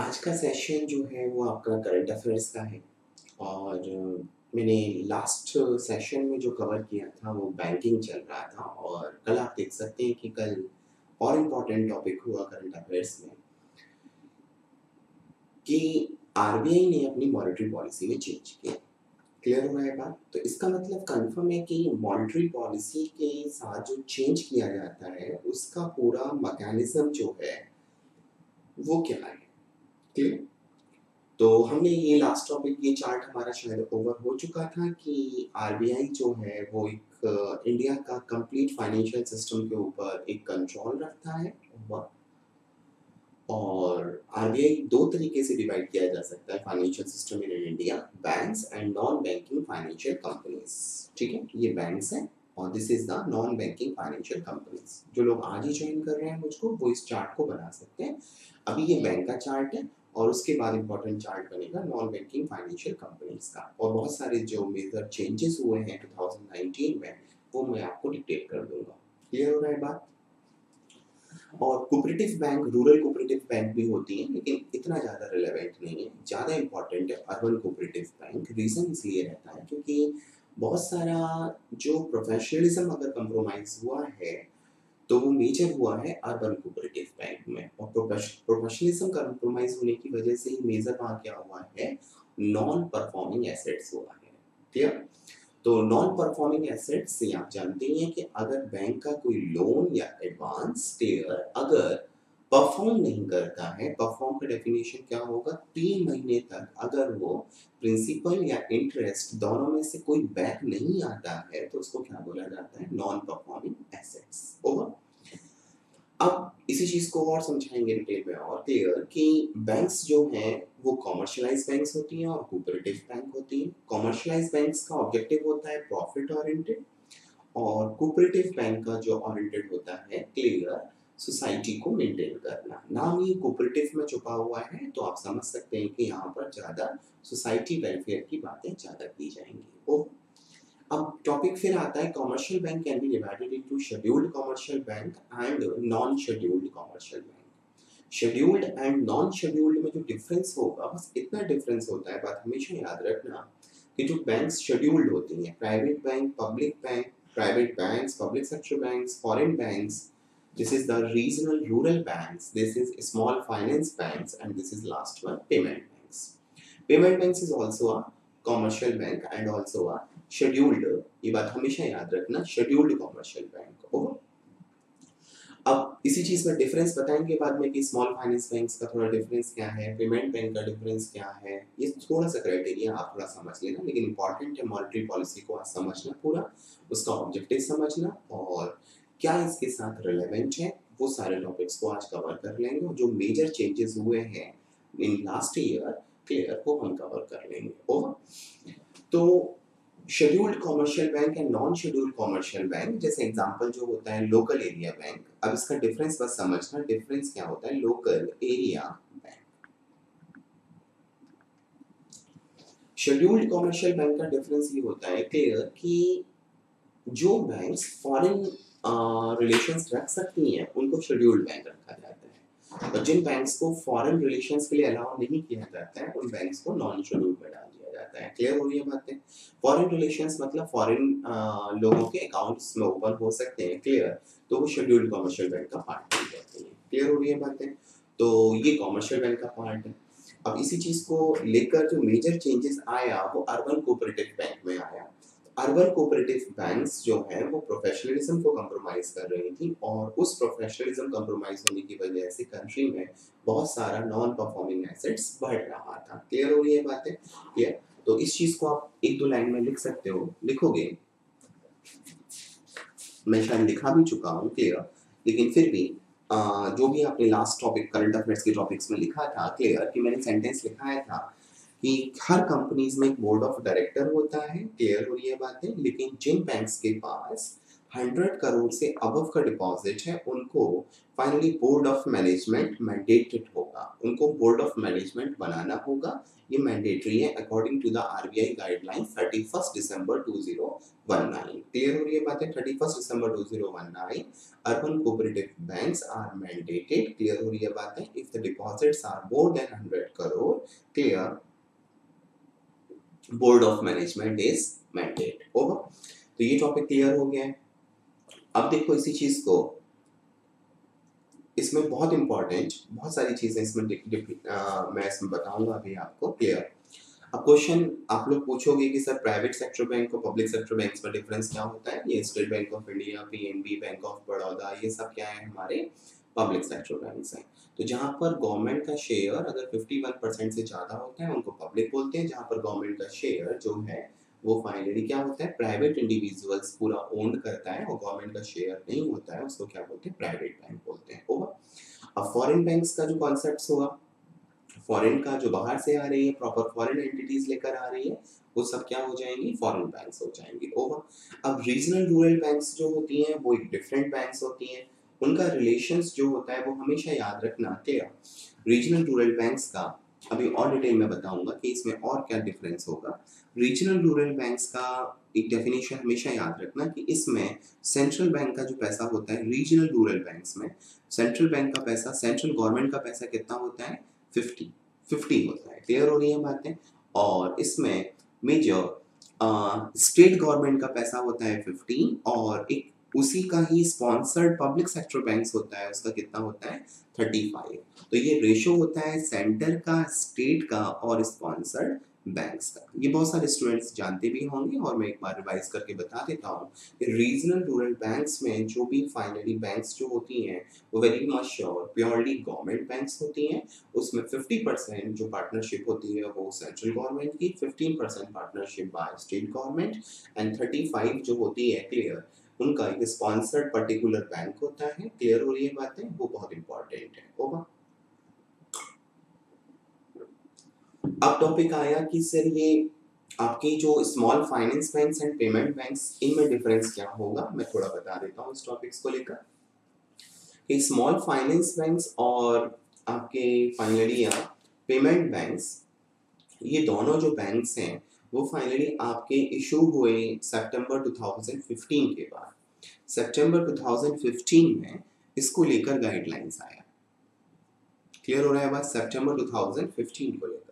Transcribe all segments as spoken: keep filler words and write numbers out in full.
आज का सेशन जो है वो आपका करंट अफेयर्स का है और मैंने लास्ट सेशन में जो कवर किया था वो बैंकिंग चल रहा था और कल आप देख सकते हैं कि कल और इम्पोर्टेंट टॉपिक हुआ करंट अफेयर्स में कि आरबीआई ने अपनी मॉनेटरी पॉलिसी में चेंज किया। क्लियर हुआ है बात? तो इसका मतलब कंफर्म है कि मॉनेटरी पॉलिसी के साथ जो चेंज किया जाता है उसका पूरा मैकेनिज्म जो है वो क्या है। क्लियर? तो हमने ये लास्ट टॉपिक, ये चार्ट हमारा शायद ओवर हो चुका था कि आरबीआई जो है वो एक इंडिया का कंप्लीट फाइनेंशियल सिस्टम के ऊपर एक कंट्रोल रखता है और आरबीआई दो तरीके से डिवाइड किया जा सकता है financial system in India, banks and non banking financial companies. ठीक है, ये बैंक्स हैं और this is the non banking financial companies. जो लोग आज ही ज्वाइन कर रहे हैं मुझको वो इस चार्ट को बना सकते हैं। अभी ये बैंक का चार्ट है और उसके बाद इम्पोर्टेंट चार्ट बनेगा नॉन बैंकिंग फाइनेंशियल कंपनीज का और बहुत सारे जो मेजर चेंजेस हुए हैं दो हज़ार उन्नीस में वो मैं आपको डिटेल कर दूंगा। क्लियर हो रहा है बात? और cooperative bank, rural cooperative bank भी होती है लेकिन इतना ज़्यादा रिलेवेंट नहीं है, ज़्यादा इम्पोर्टेंट है अर्बन कोऑपरेटिव बैंक। रीज़न इसलिए रहता है क्योंकि बहुत सारा जो प्रोफेशनलिज्म अगर कम्प्रोमाइज़ हुआ है तो वो मेजर हुआ है अर्बन कोऑपरेटिव बैंक में और प्रोफेशनलिज्म कम्प्रोमाइज़ होने की वजह से ही मेजर वहाँ क्या हुआ है, नॉन परफॉर्मिंग एसेट्स हुआ है। ठीक, तो नॉन परफॉर्मिंग एसेट्स से आप जानते ही हैं कि अगर बैंक का कोई लोन या एडवांस टेयर अगर परफॉर्म नहीं करता है, परफॉर्म का डेफिनेशन क्या होगा, तीन महीने तक अगर वो प्रिंसिपल या इंटरेस्ट दोनों में से कोई बैक नहीं आता है तो उसको क्या बोला जाता है, नॉन परफॉर्मिंग एसेट्स। ओवर। अब इसी चीज को और समझाएंगे डिटेल में और क्लियर कि बैंक्स जो हैं वो कॉमर्शियलाइज बैंक्स होती हैं और कोऑपरेटिव बैंक होती हैं। कॉमर्शियलाइज बैंक्स का ऑब्जेक्टिव होता है प्रॉफिट ओरिएंटेड और कोऑपरेटिव बैंक का जो ओरिएंटेड होता है क्लियर सोसाइटी को मेंटेन करना। नाम ही कोऑपरेटिव में छुपा हुआ है तो आप समझ सकते हैं कि यहाँ पर ज्यादा सोसाइटी वेलफेयर की बातें ज्यादा की जाएंगी। ओ अब टॉपिक फिर आता है commercial bank can be divided into scheduled commercial bank and non scheduled commercial bank. Scheduled and non scheduled में जो डिफरेंस होगा बस इतना डिफरेंस होता है, बात हमेशा याद रखना कि जो बैंक्स शेड्यूल्ड होती हैं, private bank, public bank, private banks, public sector banks, foreign banks, this is the regional rural banks, this is small finance banks and this is last one payment banks. Payment banks is also a commercial bank and also a scheduled, ये बात हमेशा याद रखना, scheduled commercial bank. Over. अब इसी चीज में difference बताएंगे बाद में कि स्मॉल फाइनेंस बैंक्स का थोड़ा डिफरेंस क्या है, पेमेंट बैंक का डिफरेंस क्या है, ये थोड़ा सा क्राइटेरिया आप थोड़ा समझ लेना लेकिन इंपॉर्टेंट है मॉनेटरी पॉलिसी को समझना, पूरा उसका ऑब्जेक्टिव समझना और क्या इसके साथ रिलेवेंट है वो सारे टॉपिक्स को आज कवर कर लेंगे और जो मेजर चेंजेस हुए हैं इन लास्ट ईयर क्लियर को हम कवर कर लेंगे। ओवर। तो scheduled commercial bank and non scheduled commercial bank, जैसे एग्जांपल जो होता है लोकल एरिया बैंक, अब इसका डिफरेंस बस समझना, डिफरेंस क्या होता है local area bank. Scheduled commercial bank का डिफरेंस ये होता है क्लियर कि जो बैंक्स फॉरेन रिलेशंस रख सकती हैं उनको शेड्यूल्ड बैंक रखा जाता है और जिन बैंक्स को फॉरेन रिलेशंस के लिए अलाउ नहीं किया जाता है उन बैंक्स को नॉन शेड्यूल्ड में डाल दिया जाता है। क्लियर हो रही है बातें? फॉरेन रिलेशंस मतलब फॉरेन लोगों के अकाउंट्स में ओपन हो सकते हैं क्लियर, तो वो शेड्यूल्ड कॉमर्शियल बैंक का पार्ट बन जाते हैं। क्लियर हो रही है बातें? तो ये कॉमर्शियल बैंक का पार्ट है। अब इसी चीज को लेकर जो मेजर चेंजेस आया वो अर्बन कोऑपरेटिव बैंक में आया। अर्बन कोऑपरेटिव बैंक्स जो है वो प्रोफेशनलिज्म को कम्प्रोमाइज कर रही थी और उस प्रोफेशनलिज्म कम्प्रोमाइज होने की वजह से कंट्री में बहुत सारा नॉन परफॉर्मिंग एसेट्स बढ़ रहा था। क्लियर हो रही है बातें? क्लियर? तो इस चीज को आप एक दो लाइन में लिख सकते हो, लिखोगे, मैं शायद लिखा भी चुका हूँ क्लियर, लेकिन फिर भी आ, जो भी आपने लास्ट टॉपिक करंट अफेयर्स के टॉपिक्स में लिखा था क्लियर कि मैंने सेंटेंस लिखाया था कि हर कंपनीज में एक बोर्ड ऑफ डायरेक्टर होता है। क्लियर हो रही है बातें? लेकिन जिन बैंक्स के पास सौ करोड़ से अबव का डिपॉजिट है उनको finally board of management mandated होगा होगा, उनको बोर्ड ऑफ मैनेजमेंट बनाना होगा। ये मैंडेटरी है according to the RBI guideline thirty first December two thousand nineteen. Clear हो रही है बातें? Thirty first December two thousand nineteen urban cooperative banks are mandated. Clear हो रही है बातें? If the deposits are more than hundred crore, clear, board of management is mandated. Over, तो ये टॉपिक क्लियर हो गया है। अब देखो इसी चीज को, इसमें बहुत इंपॉर्टेंट बहुत सारी चीजें इसमें डिक, डिक, आ, मैं इसमें बताऊंगा अभी आपको। क्लियर? अब क्वेश्चन आप लोग पूछोगे कि सर प्राइवेट सेक्टर बैंक और पब्लिक सेक्टर बैंक्स में डिफरेंस क्या होता है? ये state bank of India, PNB, bank of Baroda, ये सब क्या है हमारे पब्लिक सेक्टर बैंक्स हैं। तो जहाँ पर गवर्नमेंट का शेयर अगर फिफ्टी वन परसेंट से ज्यादा होता है उनको पब्लिक बोलते हैं, जहाँ पर गवर्नमेंट का शेयर जो है वो फाइनली क्या होता है, प्राइवेट इंडिविजुअल्स पूरा ओन करता है और गवर्नमेंट का शेयर नहीं होता है, उसको क्या बोलते हैं, प्राइवेट बैंक बोलते हैं। ओवर। अब फॉरेन बैंक्स का जो कॉन्सेप्ट हुआ, फॉरेन का जो बाहर से आ रही है, प्रॉपर फॉरेन एंटिटीज लेकर आ रही है, वो सब क्या हो जाएंगी, फॉरेन बैंक्स हो जाएंगी। ओवर। अब रीजनल रूरल बैंक्स जो होती हैं वो एक डिफरेंट बैंक्स होती हैं, उनका रिलेशंस जो होता है वो हमेशा याद रखना। क्या रीजनल रूरल बैंक्स का अभी और डिटेल में बताऊंगा कि इसमें और क्या डिफरेंस होगा। रीजनल रूरल बैंक्स का एक डेफिनेशन हमेशा याद रखना कि इसमें सेंट्रल बैंक का जो पैसा होता है, रीजनल रूरल बैंक्स में सेंट्रल बैंक का पैसा, सेंट्रल गवर्नमेंट का पैसा कितना होता है, फिफ्टी फिफ्टी होता है। क्लियर हो रही है बातें? और इसमें मेजर स्टेट गवर्नमेंट का पैसा होता है फिफ्टीन, और एक उसी का ही स्पॉन्सर्ड पब्लिक सेक्टर बैंक्स होता है, उसका कितना होता है, थर्टी फाइव। तो ये रेशो होता है सेंटर का, स्टेट का और स्पॉन्सर्ड बैंक्स का। ये बहुत सारे स्टूडेंट्स जानते भी होंगे और मैं एक बार रिवाइज करके बता देता हूँ कि रीजनल रूरल बैंक्स में जो भी फाइनली बैंक्स जो होती हैं वो very much sure purely government banks होती हैं। उसमें फिफ्टी परसेंट जो पार्टनरशिप होती है वो सेंट्रल गवर्नमेंट की, fifteen percent partnership by state government, and thirty five जो होती है, क्लियर, उनका एक स्पॉन्सर्ड पर्टिकुलर बैंक होता है। क्लियर हो रही है बातें? वो बहुत इंपॉर्टेंट है। ओवर। अब टॉपिक आया कि सर ये आपकी जो small finance banks and payment banks, इनमें डिफरेंस क्या होगा, मैं थोड़ा बता देता हूँ इस टॉपिक्स को लेकर कि स्मॉल फाइनेंस बैंक्स और आपके फाइनली या पेमेंट बैंक्स, ये दोनों जो बैंक्स हैं वो फाइनली आपके इशू हुए सितंबर टू थाउजेंड फिफ्टीन के बाद। सितंबर टू थाउजेंड फिफ्टीन में इसको लेकर गाइडलाइंस आया। क्लियर हो रहा है बात? सितंबर टू थाउजेंड फिफ्टीन को लेकर,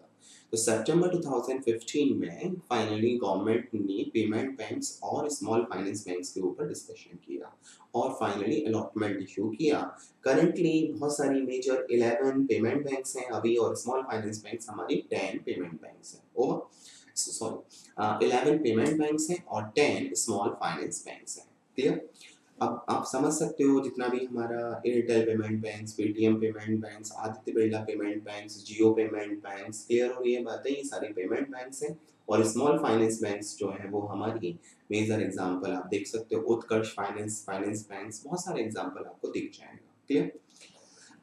तो सितंबर टू थाउजेंड फिफ्टीन में फाइनली गवर्नमेंट ने पेमेंट बैंक्स और स्मॉल फाइनेंस बैंक्स के ऊपर डिस्कशन किया और फाइनली अलॉटमेंट इशू किया। करंटली बहुत सारी मेजर इलेवन पेमेंट बैंक्स हैं अभी, और स्मॉल फाइनेंस बैंक्स हमारी टेन पेमेंट बैंक्स हैं। Over, sorry, eleven payment banks हैं और टेन स्मॉल फाइनेंस बैंक्स हैं। क्लियर? अब आप समझ सकते हो जितना भी हमारा Airtel payment banks, Paytm payment banks, Aditya Birla payment banks, Jio payment banks, clear हो रही है बातें, ये सारे पेमेंट बैंक्स हैं। और स्मॉल फाइनेंस बैंक्स जो है वो हमारी मेजर एग्जाम्पल आप देख सकते हो, उत्कर्ष फाइनेंस, फाइनेंस बैंक्स, बहुत सारे एग्जाम्पल आपको दिख जाएगा। क्लियर?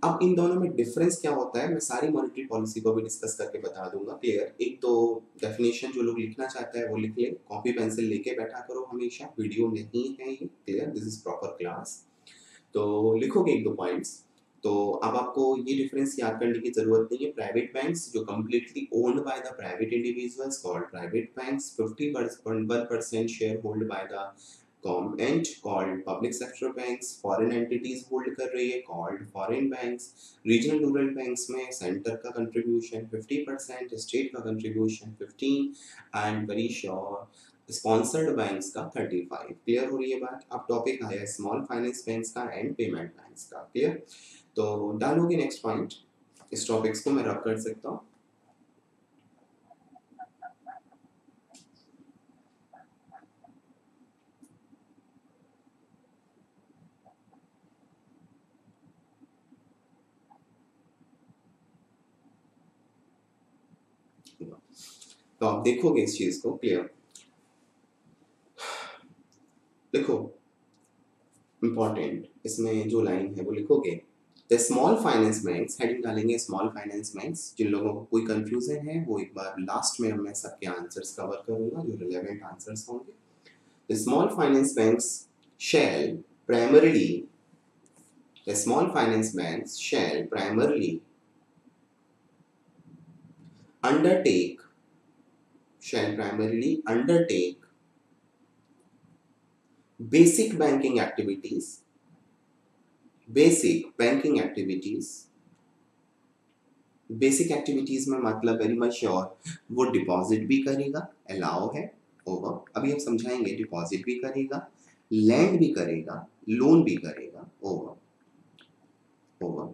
अब इन दोनों में डिफरेंस क्या होता है, मैं सारी मॉनेटरी पॉलिसी को भी डिस्कस करके बता दूंगा। क्लियर? एक तो डेफिनेशन जो लोग लिखना चाहता है वो लिख ले, कॉपी पेंसिल लेके बैठा करो हमेशा, वीडियो नहीं है ये। Clear? This is proper class, तो लिखोगे एक दो पॉइंट्स। तो अब आपको ये डिफरेंस याद करने की जरूरत नहीं है। प्राइवेट बैंक्स जो completely owned by the private individuals called private banks, fifty percent share hold by the government called public sector banks, foreign entities hold कर रही है called foreign banks. Regional rural banks में centre का contribution fifty percent, state का contribution fifteen and very sure sponsored banks का thirty five. Clear हो रही है बात? अब टॉपिक आया स्मॉल फाइनेंस बैंक्स का एंड पेमेंट बैंक्स का। क्लियर? तो डालोगे नेक्स्ट पॉइंट, इस टॉपिक्स को मैं रब कर सकता हूँ। तो आप देखोगे इस चीज को। क्लियर? देखो इंपॉर्टेंट, इसमें जो लाइन है वो लिखोगे, the small finance banks, heading डालेंगे स्मॉल फाइनेंस बैंक्स। जिन लोगों को कोई कंफ्यूजन है वो एक बार लास्ट में मैं सबके आंसर्स कवर करूंगा जो रिलेवेंट आंसर्स होंगे। The small finance banks shall primarily, the small finance banks shall primarily undertake shall primarily undertake basic banking activities, basic banking activities, basic activities में मतलब very much sure वो deposit भी करेगा, allow है, over, अभी हम समझाएंगे, deposit भी करेगा, lend भी करेगा, loan भी करेगा, over, over,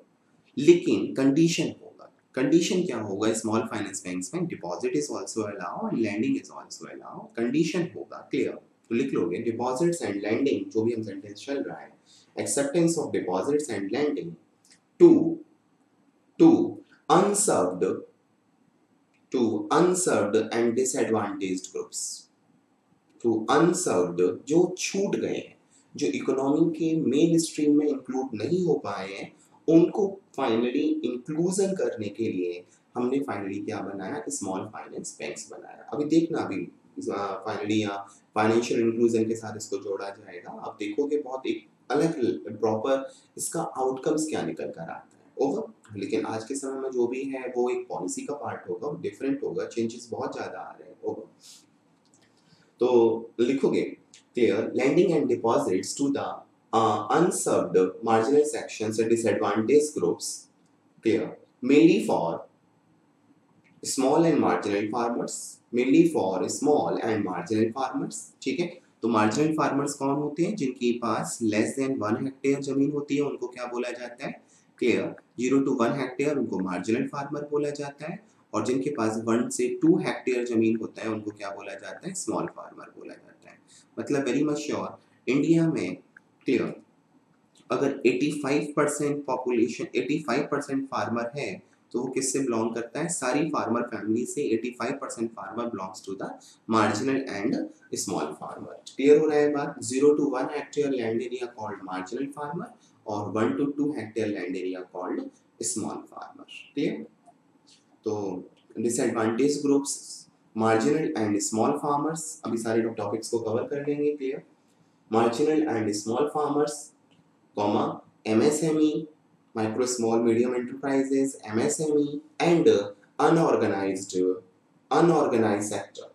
लेकिन condition होगा, condition क्या होगा small finance banks में, deposit is also allow, lending is also allow, condition होगा, clear, तो लिख लोगे डिपॉजिट्स एंड लैंडिंग, जो भी हम सेंटेंस चल रहा है, acceptance of deposits and lending to to unserved to unserved and disadvantaged groups, to unserved जो छूट गए हैं, जो इकोनॉमी के मेन स्ट्रीम में इंक्लूड नहीं हो पाए हैं, उनको फाइनली इंक्लूजन करने के लिए हमने फाइनली क्या बनाया, स्मॉल फाइनेंस बैंक्स बनाया। अभी देखना अभी फाइनली यहाँ फाइनेंशियल इंक्लूजन के साथ इसको जोड़ा जाएगा, आप देखोगे बहुत एक अलग प्रॉपर इसका आउटकम्स क्या निकल कर आता है, ओवर। लेकिन आज के समय में जो भी है वो एक पॉलिसी का पार्ट होगा, वो डिफरेंट होगा, चेंजेस बहुत ज़्यादा आ रहे हैं, ओवर। तो लिखोगे clear, lending and deposits to the unserved marginal sections and disadvantage groups, clear, mainly for small and marginal farmers, mainly for small and marginal farmers, ठीक है। तो मार्जिनल फार्मर्स कौन होते हैं, जिनके पास लेस देन वन हेक्टेयर जमीन होती है, उनको क्या बोला जाता है, clear, zero to one hectare उनको मार्जिनल फार्मर बोला जाता है, और जिनके पास वन से टू हेक्टेयर जमीन होता है उनको क्या बोला जाता है, स्मॉल फार्मर बोला जाता है। मतलब वेरी मच श्योर इंडिया में क्लियर अगर eighty five percent population eighty five percent farmer है तो वो किससे बिलोंग करता है, सारी फार्मर फैमिली से पचासी percent farmer belongs to the marginal and small farmer. Clear हो रहा है बात, zero to one hectare land area called marginal farmer और one to two hectare land area called small farmer, clear. तो disadvantage groups, marginal and small farmers, अभी सारे topics को cover कर लेंगे, clear. Marginal and small farmers comma MSME, micro small medium enterprises, MSME and unorganised unorganised sector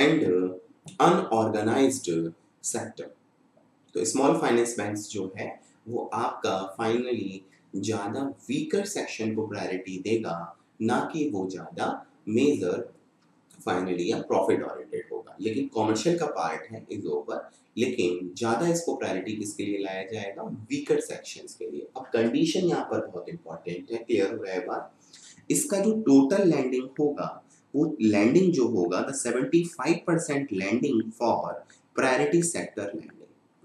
and unorganised sector. तो small finance banks जो है वो आपका फाइनली ज्यादा वीकर सेक्शन को प्रायोरिटी देगा, ना कि वो ज्यादा मेजर फाइनली या प्रॉफिट ओरिएंटेड होगा। लेकिन कॉमर्शियल का पार्ट है इज ओवर, लेकिन ज़्यादा इसको प्रायोरिटी किसके लिए लाया जाएगा, वीकर सेक्शंस के लिए। अब कंडीशन यहाँ पर बहुत इंपॉर्टेंट है, क्लियर हो रहा है बात। इसका जो टोटल लैंडिंग होगा वो लैंडिंग जो होगा the seventy five percent lending for priority sector lending,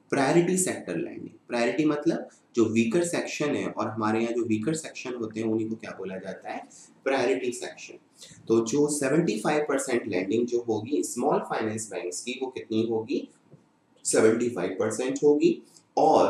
priority sector lending, priority मतलब जो वीकर सेक्शन है, और हमारे यहाँ जो वीकर सेक्शन होते हैं उन्हीं को क्या बोला जाता है, प्रायोरिटी सेक्शन। तो जो सेवेंटी फाइव परसेंट लैंडिंग जो होगी स्मॉल फाइनेंस बैंक्स की वो कितनी होगी, सेवेंटी फाइव परसेंट होगी। और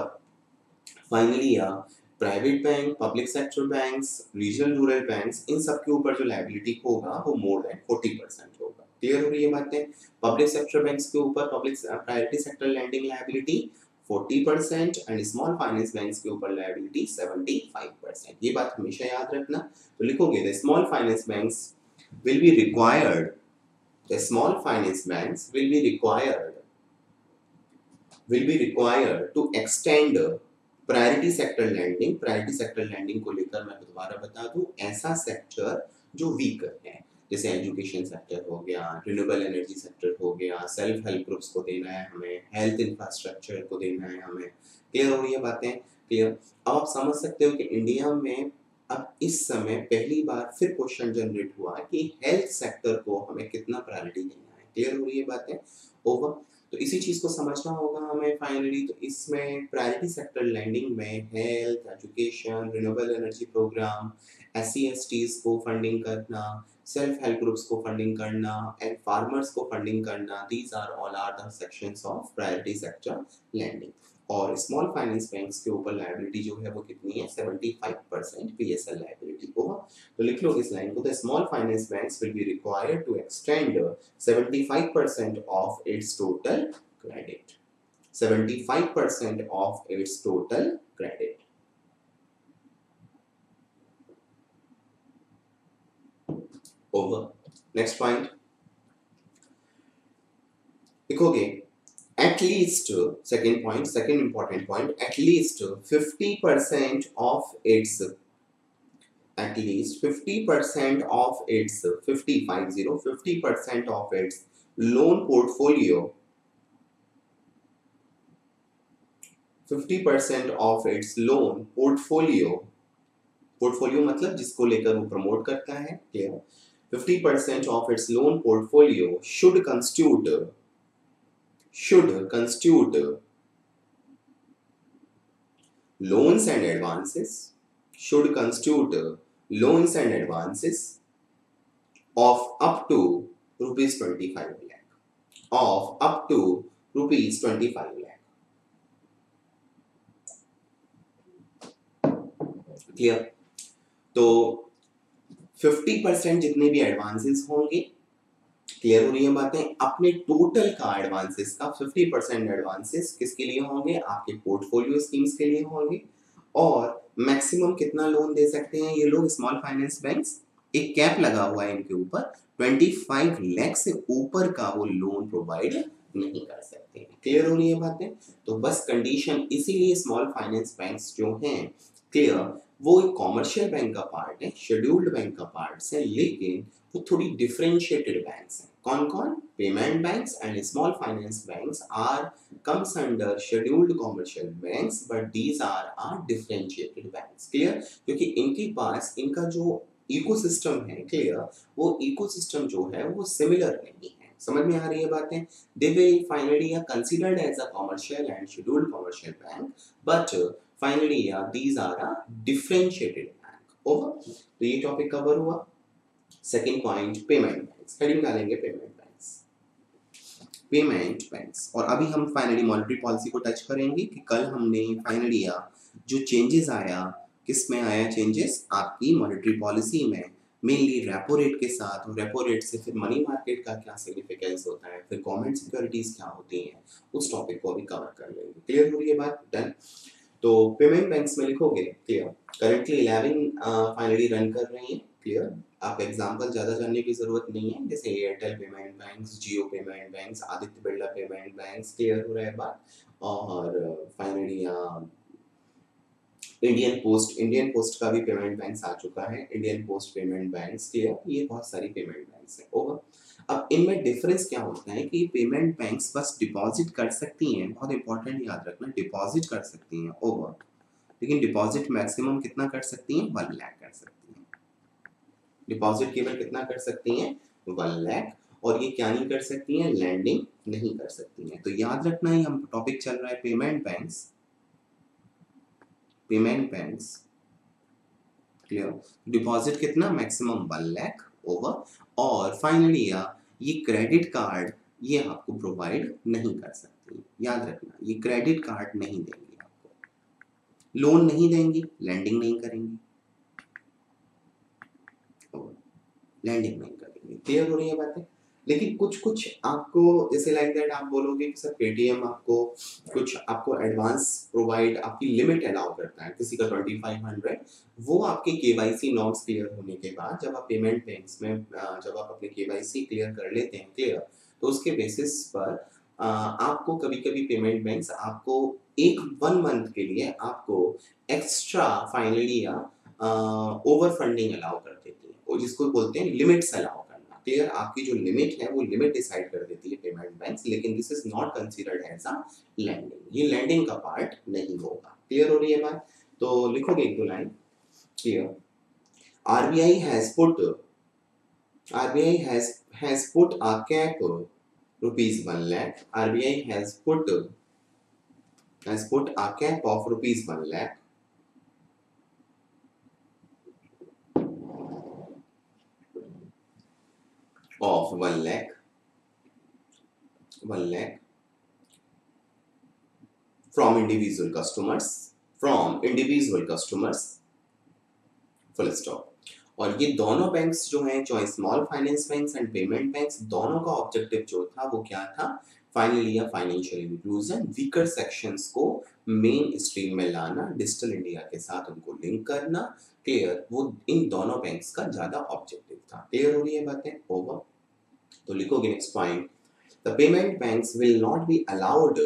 फाइनली यहाँ private bank, public sector banks, regional rural banks, इन सब के ऊपर जो लाइबिलिटी होगा वो मोर देन फोर्टी परसेंट होगा। क्लियर हो रही है बातें, पब्लिक सेक्टर बैंक्स के ऊपर public priority sector lending liability forty percent and small finance banks के ऊपर लाइबिलिटी सेवेंटी फाइव परसेंट। ये बात हमेशा याद रखना। तो लिखोगे the small finance banks will be required, the small finance banks will be required will be required to extend priority sector lending, priority sector lending को लेकर मैं दोबारा बता दूं, ऐसा sector जो वीकर है, जैसे एजुकेशन सेक्टर हो गया, रिन्यूएबल एनर्जी सेक्टर हो गया, सेल्फ हेल्प ग्रुप्स को देना है हमें, हेल्थ इंफ्रास्ट्रक्चर को देना है हमें। क्लियर हो रही है बातें, क्लियर। अब आप समझ सकते हो कि इंडिया में अब इस समय पहली बार फिर क्वेश्चन जनरेट हुआ कि हेल्थ सेक्टर को हमें कितना प्रायोरिटी देना है। क्लियर हो रही है बातें, ओवर। तो इसी चीज़ को समझना होगा हमें फाइनली। तो इसमें प्रायोरिटी सेक्टर लैंडिंग में health, education, renewable energy programme, S C S Ts को फंडिंग करना, सेल्फ हेल्प ग्रुप्स को फंडिंग करना एंड फार्मर्स को फंडिंग करना, these are all are the sections of priority sector lending. और स्मॉल फाइनेंस बैंक्स के ऊपर लाइबिलिटी जो है वो कितनी है, seventy five percent PSL liability को। तो लिख लो इस लाइन को, the small finance banks will be required to extend seventy five percent of its total credit, seventy five percent of its total credit. over. Next point. Okay, at least, second point, second important point, at least fifty percent of its, at least fifty percent of its, fifty, five, zero, fifty percent of its loan portfolio, fifty percent of its loan portfolio, portfolio मतलब जिसको लेकर वो promote करता है, clear? fifty percent of its loan portfolio should constitute should constitute loans and advances should constitute loans and advances of up to rupees twenty-five lakh of up to rupees twenty-five lakh. Clear? तो fifty percent जितने भी advances होंगे, clear हो रही है बातें, अपने total का एडवांसेस का fifty percent एडवांसेस किसके लिए होंगे, आपके पोर्टफोलियो स्कीम्स के लिए होंगे. और मैक्सिमम कितना लोन दे सकते हैं ये लोग, स्मॉल फाइनेंस बैंक्स, एक कैप लगा हुआ है इनके ऊपर, पच्चीस लाख से ऊपर का वो लोन प्रोवाइड नहीं कर सकते हैं. क्लियर हो रही है बातें? तो बस कंडीशन इसीलिए स्मॉल फाइनेंस बैंक्स जो हैं, क्लियर, वो एक कॉमर्शियल बैंक का पार्ट है, शेड्यूल्ड बैंक का पार्ट है, लेकिन वो थोड़ी डिफरेंशिएटेड बैंक्स हैं. कौन कौन? Payment banks and small finance banks are comes under scheduled commercial banks, but these are are differentiated banks. Clear? क्योंकि इनके पास इनका जो इकोसिस्टम है, क्लियर, वो इकोसिस्टम जो है वो सिमिलर नहीं है. समझ में आ रही है बातें? They will finally are considered as a commercial and scheduled commercial bank, but finally are these are a differentiated bank. Over. तो ये टॉपिक कवर हुआ. Second point, payment banks. Heading डालेंगे पेमेंट बैंक्स. Payment banks. और अभी हम finally monetary policy को touch करेंगे कि कल हमने फाइनली जो चेंजेस आया, किस में आया चेंजेस, आपकी मॉनेटरी पॉलिसी में, मेनली रेपो रेट के साथ, और रेपो रेट से फिर मनी मार्केट का क्या सिग्निफिकेंस होता है, फिर गवर्नमेंट सिक्योरिटीज क्या होती हैं, उस टॉपिक को अभी कवर कर लेंगे. क्लियर हो रही है बात? डन. तो पेमेंट बैंक्स में लिखोगे, clear, currently eleven finally run कर रही है. क्लियर? आप एग्जांपल ज़्यादा जानने की ज़रूरत नहीं है, जैसे Airtel payment banks, Jio payment banks, Aditya Birla payment banks. Clear हो रहा है बात? और finally Indian post, Indian post का भी पेमेंट बैंक्स आ चुका है, Indian post payment banks. Clear? ये बहुत सारी पेमेंट बैंक्स हैं. ओवर. अब इनमें डिफरेंस क्या होता है कि पेमेंट बैंक्स बस डिपॉजिट कर सकती हैं, बहुत इंपॉर्टेंट याद रखना, डिपॉजिट कर सकती हैं. ओवर. लेकिन डिपॉजिट मैक्सिमम कितना कर सकती हैं? वन लाख कर सकती हैं. डिपॉजिट केवल कितना कर सकती हैं? वन लाख. और ये क्या नहीं कर सकती हैं? लैंडिंग नहीं कर सकती हैं. तो याद रखना है, हम टॉपिक चल रहा है payment banks, payment banks. Clear? Deposit कितना? Maximum one lakh. ओवर. और फाइनली ये क्रेडिट कार्ड ये आपको प्रोवाइड नहीं कर सकती, याद रखना, ये क्रेडिट कार्ड नहीं देंगी आपको, लोन नहीं देंगी, लैंडिंग नहीं करेंगी, लैंडिंग नहीं करेंगे. क्लियर हो रही है बातें? लेकिन कुछ कुछ आपको जैसे लाइक दैट आप बोलोगे कि सर पेटीएम आपको कुछ आपको एडवांस प्रोवाइड, आपकी लिमिट अलाउ करता है, किसी का ट्वेंटी फाइव हंड्रेड, वो आपके केवाईसी नॉर्म्स क्लियर होने के बाद जब आप पेमेंट बैंक्स में जब आप अपने केवाईसी क्लियर कर लेते हैं, क्लियर, तो उसके बेसिस पर आपको कभी कभी पेमेंट बैंक्स आपको एक वन मंथ के लिए आपको extra finally over funding allow कर देती है, जिसको बोलते हैं लिमिट्स अलाउ करना. क्लियर? आपकी जो लिमिट है वो लिमिट डिसाइड कर देती है पेमेंट बैंक्स, लेकिन this is not considered as a lending, ये लैंडिंग का पार्ट नहीं होगा. क्लियर हो रही है बात? तो लिखोगे एक दो line. Clear? RBI has put RBI has has put a cap rupees one lakh. RBI has put has put a cap of rupees one lakh. Of one lakh, one lakh from individual customers, from individual customers, full stop. और ये दोनों banks जो हैं, चाहे small finance banks and payment banks, दोनों का objective जो था वो क्या था, फाइनली या फाइनेंशियल इंक्लूजन, वीकर सेक्शंस को मेन स्ट्रीम में लाना, डिजिटल इंडिया के साथ उनको लिंक करना, क्लियर, वो इन दोनों बैंक्स का ज्यादा ऑब्जेक्टिव था। क्लियर हो रही है बातें, ओवर। तो लिखोगे next point, the payment banks will not be allowed,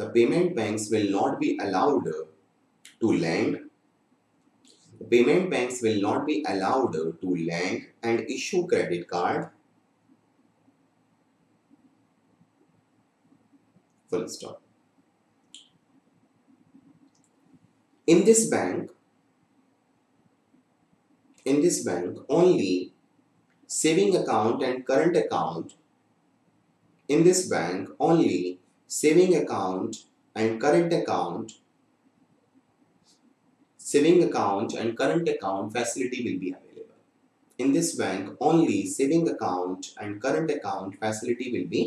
the payment banks will not be allowed to lend, the payment banks will not be allowed to lend and issue credit card, full stop. In this bank, in this bank only saving account and current account, in this bank only saving account and current account, saving account and current account facility will be available. In this bank only saving account and current account facility will be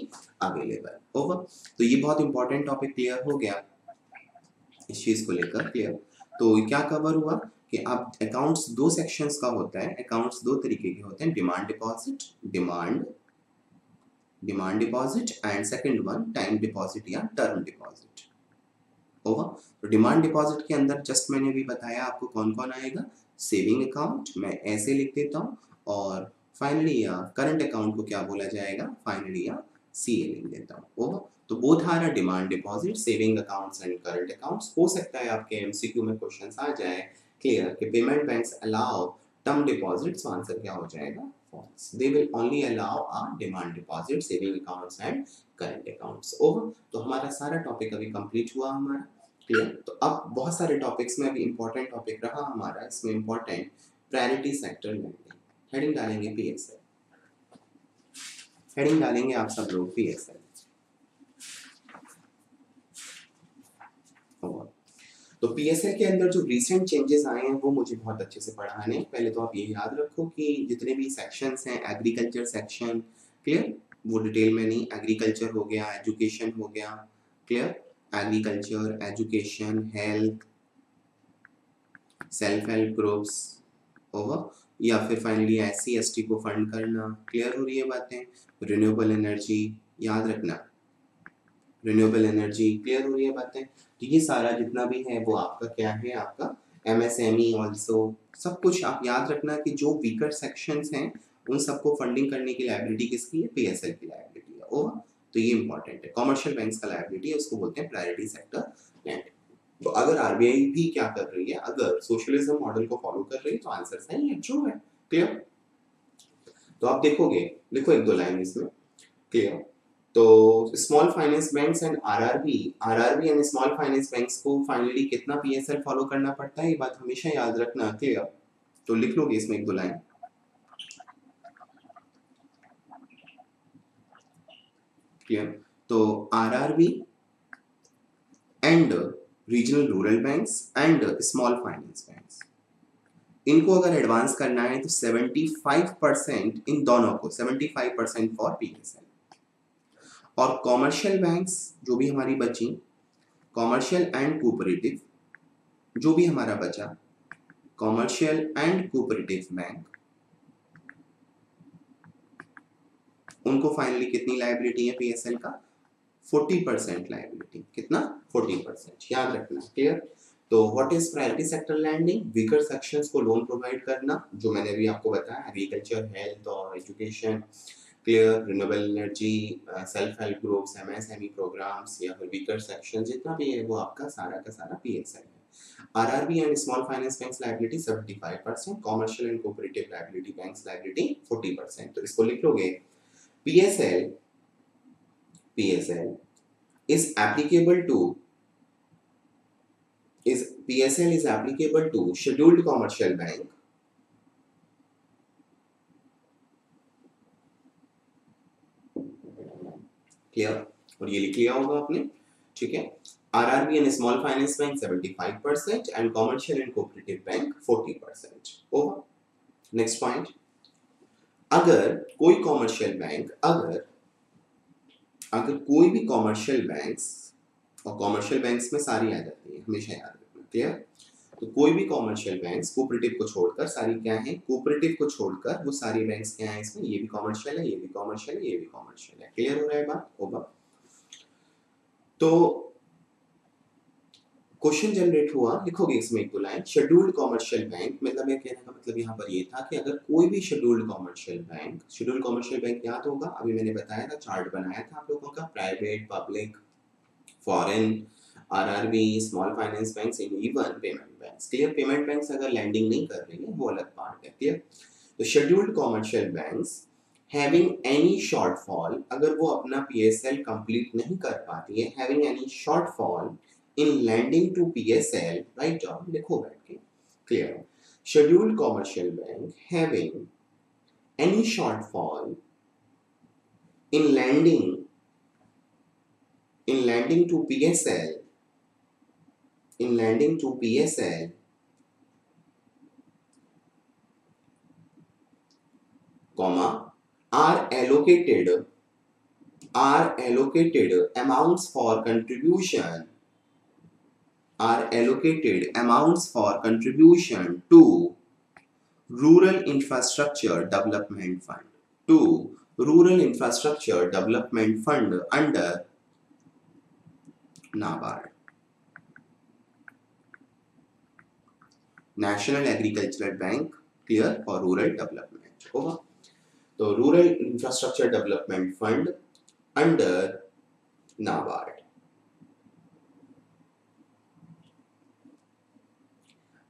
available. Over. तो ये बहुत important topic clear हो गया, इस चीज को लेकर clear। तो क्या cover हुआ कि आप accounts दो sections का होता है, accounts दो तरीके के होते हैं, demand deposit, demand demand deposit and second one time deposit या term deposit। होगा तो डिमांड डिपॉजिट के अंदर जस्ट मैंने भी बताया आपको कौन कौन आएगा, सेविंग अकाउंट मैं ऐसे लिख देता हूँ और फाइनली या करंट अकाउंट को क्या बोला जाएगा, फाइनली या सीए लिख देता हूँ। होगा तो both are demand deposit, saving accounts and current accounts. हो सकता है आपके एमसीक्यू में क्वेश्चंस आ जाए, क्लियर, कि payment banks allow term deposits, answer क्या हो जाएगा, false, they will only allow are demand deposit, saving accounts and current accounts. Over. तो हमारा सारा टॉपिक अभी कंप्लीट हुआ हमारा, क्लियर। तो अब बहुत सारे टॉपिक्स में अभी इम्पोर्टेंट टॉपिक रहा हमारा, इसमें important priority sector lending, heading डालेंगे पीएसएल, हेडिंग डालेंगे आप सब लोग पीएसएल। तो पीएसएल के अंदर जो रिसेंट चेंजेस आए हैं वो मुझे बहुत अच्छे से पढ़ाने, पहले तो आप ये याद रखो कि जितने भी सेक्शंस हैं, एग्रीकल्चर सेक्शन, क्लियर, वो डिटेल में नहीं, एग्रीकल्चर हो गया, एजुकेशन हो गया, clear, agriculture, education, health, self help groups, over, या फिर finally S C S T को फंड करना। क्लियर हो रही है बातें, रिन्यूएबल एनर्जी याद रखना, रिन्यूएबल एनर्जी, क्लियर हो रही है बातें। तो ये सारा जितना भी है वो आपका क्या है, आपका M S M E also, सब कुछ आप याद रखना कि जो वीकर सेक्शंस हैं उन सबको फंडिंग करने की लायबिलिटी किसकी है, पी एस एल की लायबिलिटी है। ओवर। तो ये इंपॉर्टेंट है, कॉमर्शियल बैंक्स का लायबिलिटी है, उसको बोलते हैं प्रायोरिटी सेक्टर लैंड। तो अगर आरबीआई भी क्या कर रही है, अगर सोशलिज्म मॉडल को फॉलो कर रही है तो आंसर सही है, ट्रू है, क्लियर। तो आप देखोगे, लिखो एक दो लाइन इसमें, क्लियर। तो small finance banks and RRB, RRB and small finance banks को फाइनली कितना पीएसएल फॉलो करना पड़ता है, ये बात हमेशा याद रखना, क्लियर। तो लिख लोगे इसमें एक दो लाइन, क्लियर। तो RRB and regional rural banks and small finance banks, इनको अगर एडवांस करना है तो पचहत्तर परसेंट इन दोनों को, पचहत्तर परसेंट फॉर पीएसएल। और कॉमर्शियल बैंक्स जो भी हमारी बची, कॉमर्शियल एंड कोऑपरेटिव जो भी हमारा बचा, कॉमर्शियल एंड कोऑपरेटिव बैंक, उनको फाइनली कितनी लायबिलिटी है पीएसएल का, चालीस परसेंट लायबिलिटी, कितना, चालीस परसेंट, याद रखना, क्लियर। तो what is priority sector lending, weaker sections को लोन प्रोवाइड करना, जो मैंने भी आपको बताया, एग्रीकल्चर, हेल्थ और education, clear, renewable energy, self help groups, MSME programmes, या फिर वीकर सेक्शन, जितना भी है वो आपका सारा का सारा पीएसएल है। RRB and small finance banks liability पचहत्तर percent, commercial and cooperative liability banks liability चालीस परसेंट। तो इसको लिख लोगे, P S L, P S L is applicable to, is P S L is applicable to scheduled commercial bank, clear, और ये लिख लिया होगा आपने, ठीक है। RRB and small finance bank पचहत्तर percent and commercial and cooperative bank चालीस परसेंट। ओवर। नेक्स्ट पॉइंट, अगर कोई कॉमर्शियल बैंक, अगर अगर कोई भी कॉमर्शियल बैंक्स, और कॉमर्शियल बैंक्स में सारी आ जाती है, हमेशा याद रखना, क्लियर। तो कोई भी कॉमर्शियल बैंक्स कोऑपरेटिव को छोड़कर सारी क्या है, कोऑपरेटिव को छोड़कर वो सारी बैंक्स क्या है इसमें, ये भी कॉमर्शियल है, ये भी कॉमर्शियल है, ये भी कॉमर्शियल है। क्लियर हो रहा है बात? होगा। तो क्वेश्चन जनरेट हुआ, लिखोगे इसमें एक दो लाइन, शेड्यूल्ड कॉमर्शियल बैंक, मतलब ये कहने का मतलब यहाँ पर ये था कि अगर कोई भी scheduled commercial bank, scheduled commercial bank याद होगा अभी मैंने बताया था, चार्ट बनाया था आप लोगों का, private, public, foreign, RRB, small finance banks and even payment banks. Clear? Payment banks अगर लैंडिंग नहीं कर रही है वो अलग पार्ट है। क्लियर? तो scheduled commercial banks having any shortfall, अगर वो अपना पीएसएल कंप्लीट नहीं कर पाती है, having any shortfall in lending to PSL, right down, लिखो बैठ के। Clear? Scheduled commercial bank having any shortfall in lending in lending to P S L, in lending to P S L comma are allocated are allocated amounts for contribution are allocated amounts for contribution to rural infrastructure development fund to rural infrastructure development fund under NABARD, national agricultural bank, clear, और rural development होगा। तो rural infrastructure development fund under NABARD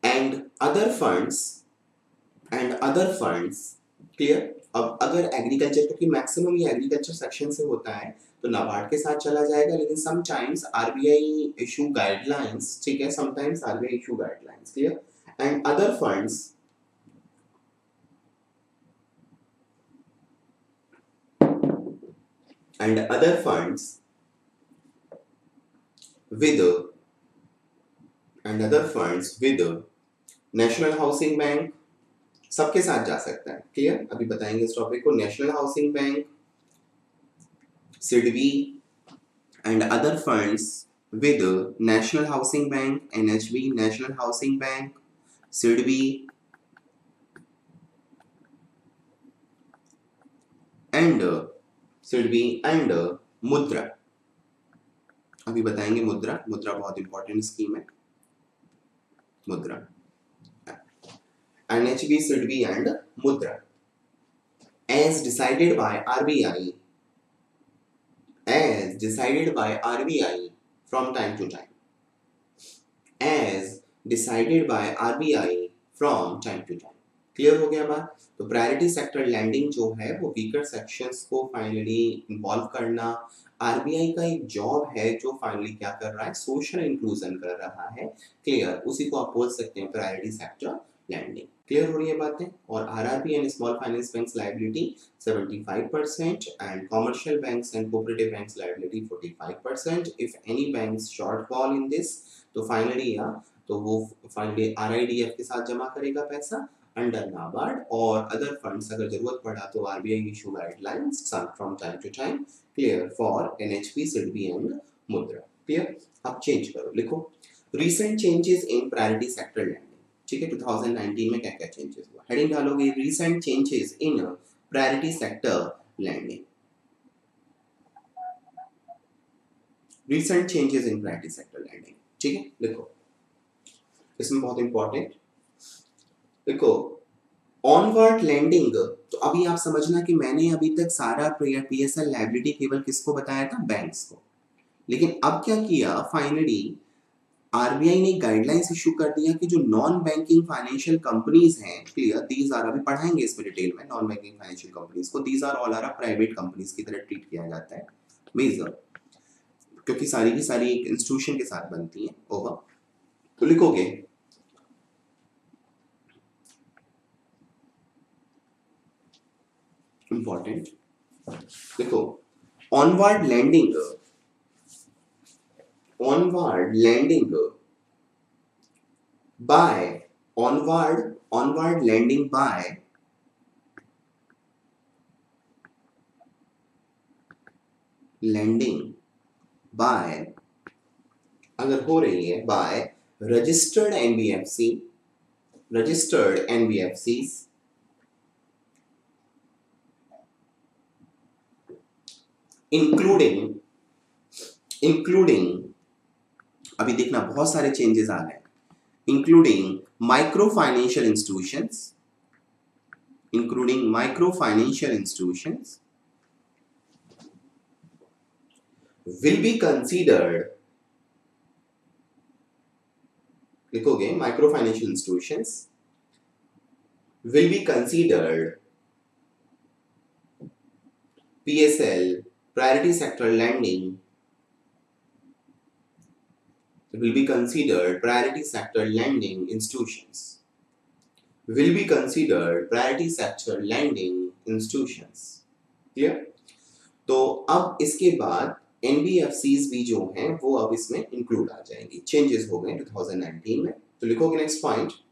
and other funds and other funds clear. अब अगर agriculture, क्योंकि maximum ये agriculture section से होता है तो नाबार्ड के साथ चला जाएगा, लेकिन समटाइम्स आरबीआई इशू गाइडलाइंस, ठीक है, sometimes RBI issue guidelines, clear, and other funds and other funds with and other funds with national housing bank, सबके साथ जा सकता है। क्लियर? अभी बताएंगे इस टॉपिक को। National housing bank, SIDBI and other funds with national housing bank, NHB, national housing bank, SIDBI and SIDBI and Mudra. अभी बताएंगे मुद्रा, मुद्रा बहुत इंपॉर्टेंट स्कीम है, Mudra, NHB, SIDBI and Mudra as decided by RBI, as decided by R B I from time to time, as decided by R B I from time to time। Clear हो गया बात? तो प्रायोरिटी सेक्टर लैंडिंग जो है वो weaker sections को finally involve करना RBI का एक जॉब है, जो फाइनली क्या कर रहा है, सोशल इंक्लूजन कर रहा है। क्लियर? उसी को आप बोल सकते हैं प्रायोरिटी सेक्टर लैंडिंग। क्लियर हो रही है बातें? और RRB and small finance banks liability seventy five percent and commercial banks and cooperative banks liability forty five percent. If any banks shortfall in this, तो फाइनली या तो वो फाइनली आरआईडीएफ के साथ जमा करेगा पैसा अंडर नाबार्ड, और अदर फंड्स अगर जरूरत पड़ा तो RBI issue guidelines from time to time, clear, for NHB, SIDBI and Mudra. Clear? अब चेंज करो, लिखो recent changes in priority sector land, ठीक है, टू थाउजेंड नाइनटीन में क्या क्या चेंजेस हुआ। हेडिंग डालोगे recent changes in priority sector lending, recent changes in priority sector lending, ठीक है, लिखो इसमें बहुत इंपॉर्टेंट, देखो ऑनवर्ड लैंडिंग। तो अभी आप समझना कि मैंने अभी तक सारा पीएसएल लायबिलिटी केवल किसको बताया था, बैंक्स को, लेकिन अब क्या किया फाइनली आरबीआई ने गाइडलाइंस इशू कर दिया कि जो नॉन बैंकिंग फाइनेंशियल कंपनीज हैं, क्लियर, दीज आर, अभी पढ़ाएंगे इसमें डिटेल में नॉन बैंकिंग फाइनेंशियल कंपनीज को, these are all are private companies की तरह ट्रीट किया जाता है मेजर, क्योंकि सारी की सारी एक इंस्टीट्यूशन के साथ बनती है। ओवर तो लिखोगे इंपॉर्टेंट, देखो onward lending, onward lending by onward onward lending by lending by अगर हो रही है by registered N B F C, registered N B F Cs, including including अभी देखना बहुत सारे चेंजेस आ रहे हैं, including micro financial institutions, including micro financial institutions will be considered, लिखोगे micro financial institutions will be considered P S L priority sector lending will be considered priority sector lending institutions, will be considered priority sector lending institutions, clear? तो अब इसके बाद N B F Cs भी जो हैं वो अब इसमें include आ जाएंगी, changes हो गए twenty nineteen में, तो लिखोगे next point.